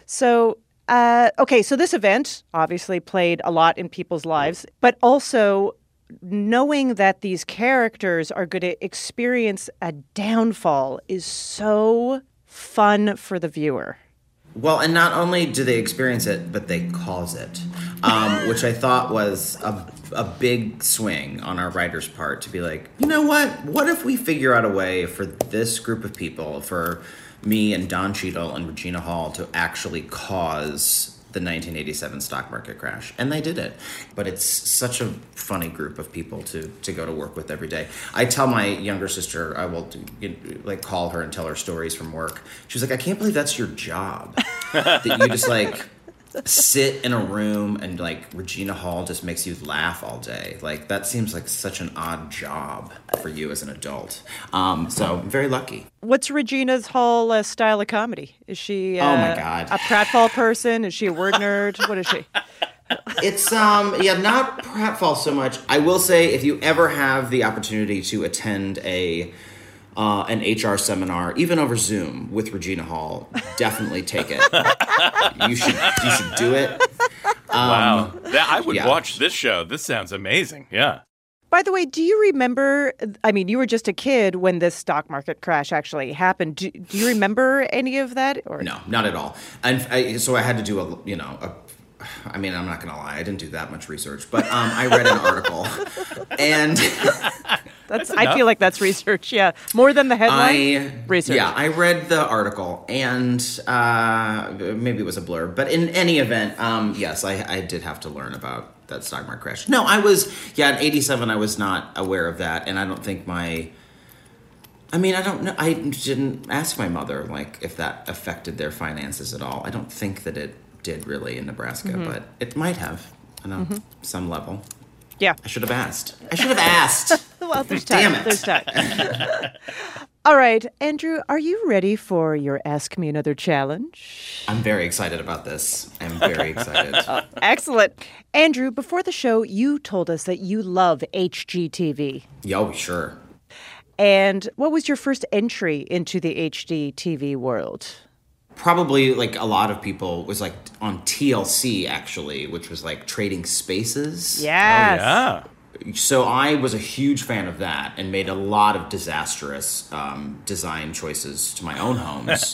So, uh, okay, so this event obviously played a lot in people's lives, but also knowing that these characters are going to experience a downfall is so fun for the viewer. Well, and not only do they experience it, but they cause it, um, which I thought was a, a big swing on our writer's part, to be like, you know what? What if we figure out a way for this group of people, for me and Don Cheadle and Regina Hall, to actually cause the nineteen eighty-seven stock market crash? And they did it. But it's such a funny group of people to to go to work with every day. I tell my younger sister, I will do, like call her and tell her stories from work. She's like, I can't believe that's your job. That you just like sit in a room and like Regina Hall just makes you laugh all day. Like that seems like such an odd job for you as an adult. Um, so I'm very lucky. What's Regina's Hall uh, style of comedy? Is she uh, oh my God. a pratfall person? Is she a word nerd? What is she? It's, um, yeah, not pratfall so much. I will say, if you ever have the opportunity to attend a Uh, an H R seminar, even over Zoom, with Regina Hall, definitely take it. You should, you should do it. Um, wow, that, I would yeah. watch this show. This sounds amazing. Yeah. By the way, do you remember? I mean, you were just a kid when this stock market crash actually happened. Do, do you remember any of that? Or no, not at all. And I, so I had to do a, you know, a. I mean, I'm not going to lie. I didn't do that much research, but um, I read an article, and that's, that's I feel like that's research. Yeah, more than the headline. I, research. Yeah, I read the article, and uh, maybe it was a blurb, but in any event, um, yes, I, I did have to learn about that stock market crash. No, I was yeah in eighty-seven. I was not aware of that, and I don't think my. I mean, I don't know. I didn't ask my mother like if that affected their finances at all. I don't think that it. Did really in Nebraska, mm-hmm. but it might have on mm-hmm. some level. Yeah. I should have asked. I should have asked. Well, there's time. Damn it. There's time. All right, Andrew, are you ready for your Ask Me Another challenge? I'm very excited about this. I'm very excited. Oh, excellent. Andrew, before the show, you told us that you love H G T V. Yo, sure. And what was your first entry into the H G T V world? Probably like a lot of people was like on T L C actually, which was like Trading Spaces. Yes. Oh, yeah. So I was a huge fan of that and made a lot of disastrous um, design choices to my own homes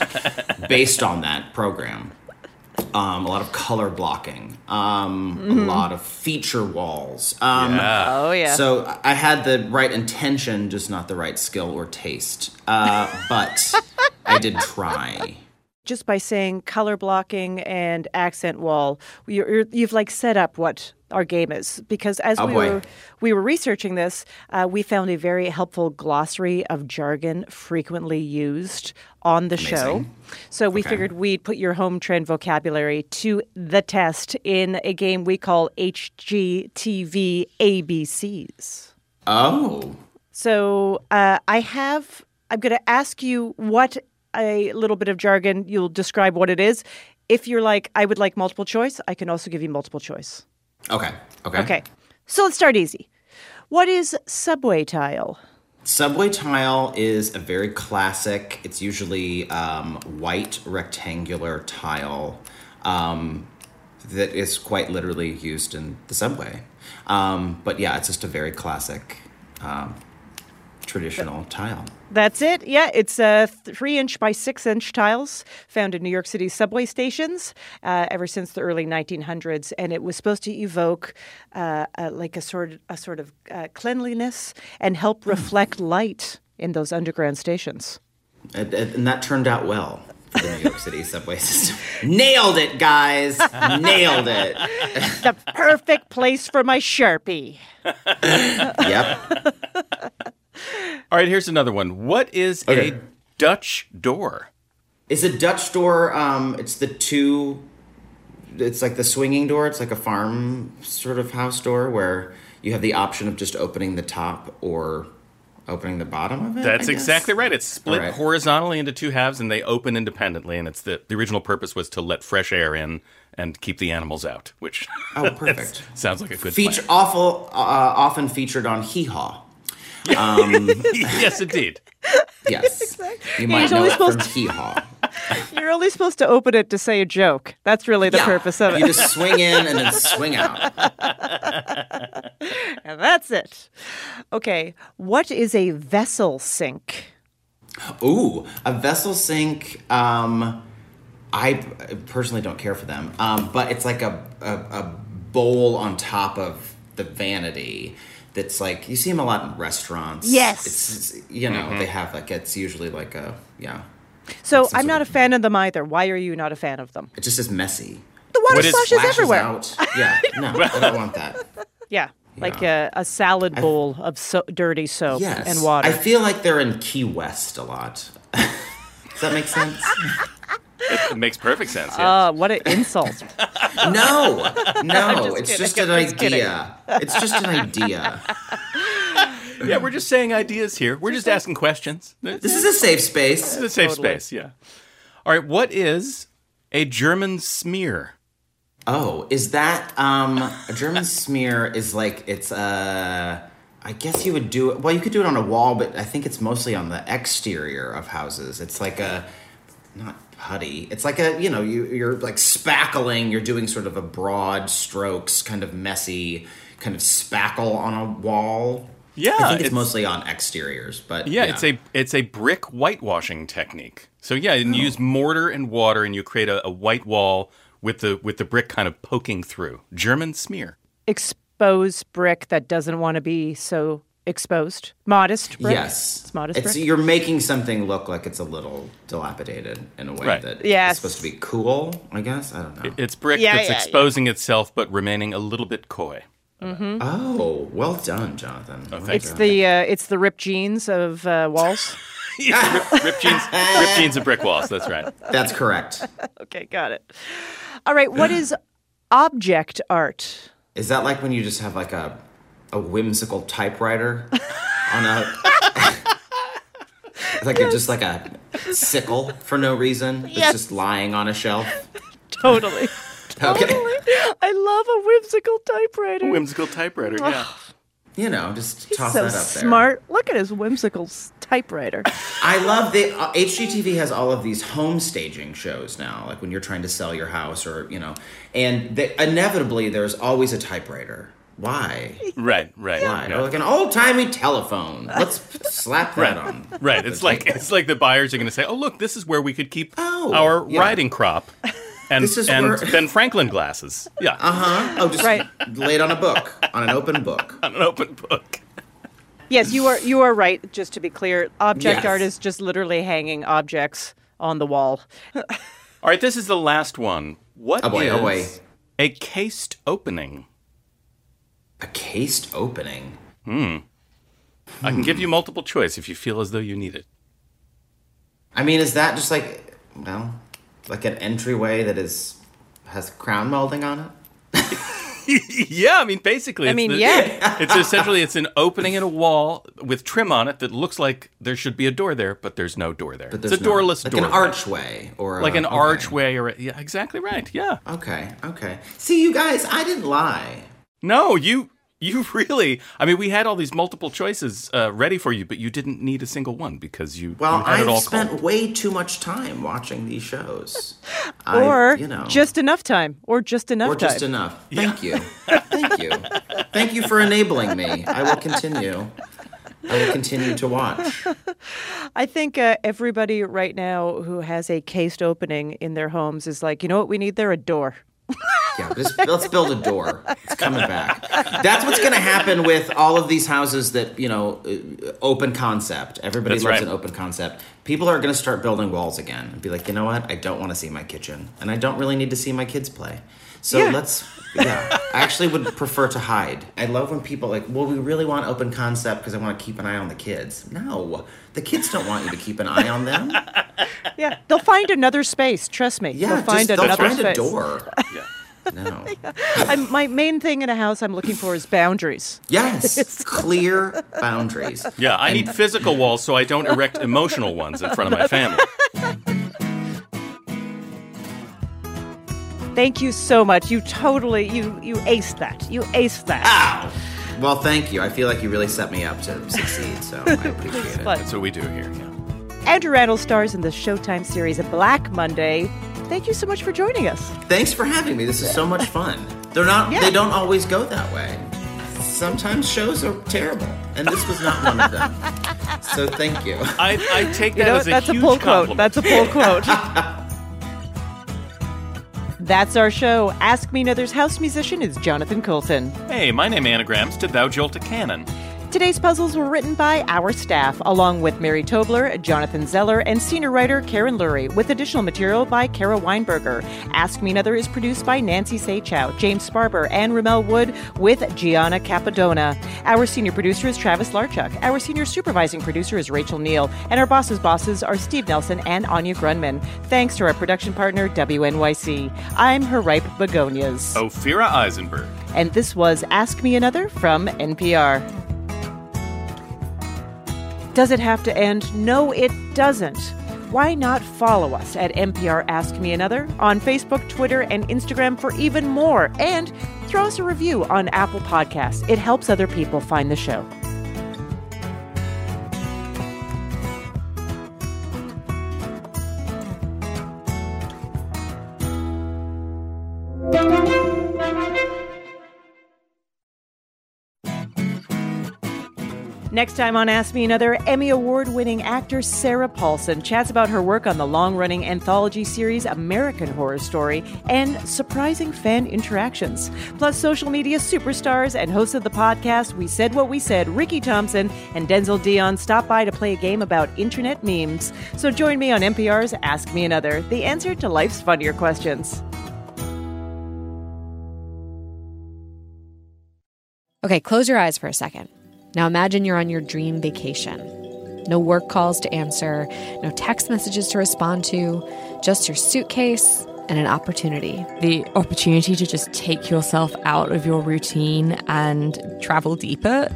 based on that program. Um, a lot of color blocking, um, mm-hmm. a lot of feature walls. Um, yeah. Oh, yeah. So I had the right intention, just not the right skill or taste. Uh, but I did try. Just by saying color blocking and accent wall, you're, you're, you've like set up what our game is. Because as oh we, were, we were researching this, uh, we found a very helpful glossary of jargon frequently used on the Amazing. Show. So we okay. figured we'd put your home trend vocabulary to the test in a game we call H G T V A B Cs. Oh. So uh, I have, I'm going to ask you what a little bit of jargon, you'll describe what it is. If you're like, I would like multiple choice, I can also give you multiple choice. Okay. Okay. Okay. So let's start easy. What is subway tile? Subway tile is a very classic. It's usually um, white rectangular tile um, that is quite literally used in the subway. Um, but yeah, it's just a very classic um, traditional that, tile. That's it. Yeah, it's uh, three inch by six inch tiles found in New York City subway stations uh, ever since the early nineteen hundreds, and it was supposed to evoke uh, uh, like a sort a sort of uh, cleanliness and help reflect light in those underground stations. And, and that turned out well. The New York City subway system. Nailed it, guys. Nailed it. The perfect place for my Sharpie. Yep. All right, here's another one. What is okay. a Dutch door? It's a Dutch door. Um, it's the two, it's like the swinging door. It's like a farm sort of house door where you have the option of just opening the top or opening the bottom of it? That's exactly right. It's split right. horizontally into two halves, and they open independently. And it's the, the original purpose was to let fresh air in and keep the animals out, which oh, perfect. sounds like a good Feature, plan. Awful, uh, often featured on Hee Haw. Um, yes, indeed. Yes. Exactly. You might You're know it from to... Hee Haw. You're only supposed to open it to say a joke. That's really the yeah. purpose of it. You just swing in and then swing out. And that's it. Okay, what is a vessel sink? Ooh, a vessel sink, um, I personally don't care for them, um, but it's like a, a, a bowl on top of the vanity. That's like, you see them a lot in restaurants. Yes. It's, it's, you know, mm-hmm. they have like, it's usually like a, yeah. So I'm not a fan of them either. Why are you not a fan of them? It just is messy. The water what splashes is, everywhere. Out. Yeah, no, I don't want that. Yeah, you like a, a salad bowl I, of so, dirty soap yes. and water. I feel like they're in Key West a lot. Does that make sense? It, it makes perfect sense. Yeah. Uh, what an insult. No, no, just it's, just an just idea. It's just an idea. Yeah, we're just saying ideas here. We're just asking questions. This is a safe space. This is a safe totally. space, yeah. All right, what is a German smear? Oh, is that um, a German smear is like, it's a, I guess you would do it, well, you could do it on a wall, but I think it's mostly on the exterior of houses. It's like a, not putty. It's like a, you know, you, you're like spackling, you're doing sort of a broad strokes, kind of messy, kind of spackle on a wall. Yeah, I think it's, it's mostly on exteriors, but yeah, yeah, it's a it's a brick whitewashing technique. So yeah, and you oh. use mortar and water, and you create a, a white wall with the with the brick kind of poking through. German smear. Expose brick that doesn't want to be so exposed. Modest brick. Yes, it's modest. It's, brick. You're making something look like it's a little dilapidated in a way right. that yes. it's supposed to be cool. I guess I don't know. It, it's brick yeah, that's yeah, exposing yeah. itself, but remaining a little bit coy. Mm-hmm. Oh, well done, Jonathan. Oh, it's you. the uh, it's the ripped jeans of uh, walls. Yeah, ripped rip jeans, ripped jeans of brick walls. That's right. That's correct. Okay, got it. All right, what is object art? Is that like when you just have like a a whimsical typewriter on a like yes. a, just like a sickle for no reason? Yes. It's just lying on a shelf. Totally. Okay. Totally. I love a whimsical typewriter. A whimsical typewriter, yeah. You know, just He's toss so that up there. Smart. Look at his whimsical typewriter. I love the uh, H G T V has all of these home staging shows now, like when you're trying to sell your house or, you know, and they, inevitably there's always a typewriter. Why? Right, right. Why? No. Or like an old-timey telephone. Let's slap that right. on. Right. It's like it's like the buyers are going to say, "Oh, look, this is where we could keep oh, our yeah. riding crop." And, and where... Ben Franklin glasses. Yeah. Uh-huh. Oh, just right. laid on a book, on an open book. On an open book. Yes, you are you are right, just to be clear. Object yes. art is just literally hanging objects on the wall. All right, this is the last one. What oh boy, is oh boy. a cased opening? A cased opening? Hmm. hmm. I can give you multiple choice if you feel as though you need it. I mean, is that just like, well... like an entryway that is has crown molding on it? Yeah, I mean, basically. It's I mean, the, yeah. It's essentially, it's an opening in a wall with trim on it that looks like there should be a door there, but there's no door there. It's a doorless no, like door. Like an archway. or a, Like an okay. archway. or a, yeah, exactly right, yeah. Okay, okay. See, you guys, I didn't lie. No, you... You really, I mean, we had all these multiple choices uh, ready for you, but you didn't need a single one because you, well, you had it all. Well, I've spent called. way too much time watching these shows. or I, you know, just enough time. Or just enough or time. Or just enough. Thank yeah. you. Thank you. Thank you for enabling me. I will continue. I will continue to watch. I think uh, everybody right now who has a cased opening in their homes is like, you know what we need there? A door. Yeah, let's, let's build a door. It's coming back. That's what's going to happen with all of these houses that, you know, open concept. Everybody That's loves right. an open concept. People are going to start building walls again and be like, you know what? I don't want to see my kitchen. And I don't really need to see my kids play. So yeah. let's, yeah. I actually would prefer to hide. I love when people are like, well, we really want open concept because I want to keep an eye on the kids. No, the kids don't want you to keep an eye on them. Yeah, they'll find another space. Trust me. Yeah, they'll find just, another space. They'll find space. a door. Yeah. No. Yeah. I'm, my main thing in a house I'm looking for is boundaries. Yes, clear boundaries. Yeah, I and, need physical walls so I don't erect emotional ones in front of my family. Thank you so much. You totally, you you aced that. You aced that. Ow! Well, thank you. I feel like you really set me up to succeed, so I appreciate it. Fun. That's what we do here. Yeah. Andrew Rannells stars in the Showtime series Black Monday. Thank you so much for joining us. Thanks for having me. This is so much fun. They're not, yeah. they don't always go that way. Sometimes shows are terrible, and this was not one of them. So thank you. I, I take that you know, as a huge compliment. That's a pull quote. That's a pull quote. That's our show. Ask Me Another's house musician is Jonathan Coulton. Hey, my name anagrams to Thou Jolt a Cannon. Today's puzzles were written by our staff, along with Mary Tobler, Jonathan Zeller, and senior writer Karen Lurie, with additional material by Kara Weinberger. Ask Me Another is produced by Nancy Seychow, James Sparber, and Ramel Wood, with Gianna Capodona. Our senior producer is Travis Larchuk. Our senior supervising producer is Rachel Neal. And our bosses' bosses are Steve Nelson and Anya Grunman. Thanks to our production partner, W N Y C. I'm her ripe begonias, Ophira Eisenberg. And this was Ask Me Another from N P R. Does it have to end? No, it doesn't. Why not follow us at N P R Ask Me Another on Facebook, Twitter, and Instagram for even more? And throw us a review on Apple Podcasts. It helps other people find the show. Next time on Ask Me Another, Emmy Award-winning actor Sarah Paulson chats about her work on the long-running anthology series American Horror Story and surprising fan interactions. Plus, social media superstars and hosts of the podcast We Said What We Said, Ricky Thompson and Denzel Dion stop by to play a game about internet memes. So join me on N P R's Ask Me Another, the answer to life's funnier questions. Okay, close your eyes for a second. Now imagine you're on your dream vacation. No work calls to answer, no text messages to respond to, just your suitcase and an opportunity. The opportunity to just take yourself out of your routine and travel deeper.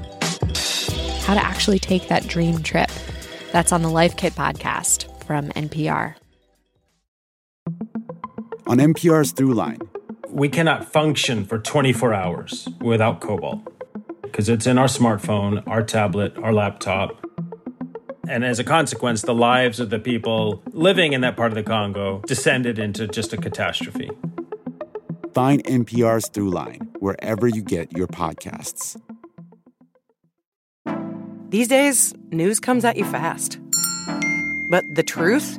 How to actually take that dream trip. That's on the Life Kit podcast from N P R. On N P R's Throughline. We cannot function for twenty-four hours without cobalt. Because it's in our smartphone, our tablet, our laptop. And as a consequence, the lives of the people living in that part of the Congo descended into just a catastrophe. Find N P R's Throughline wherever you get your podcasts. These days, news comes at you fast. But the truth?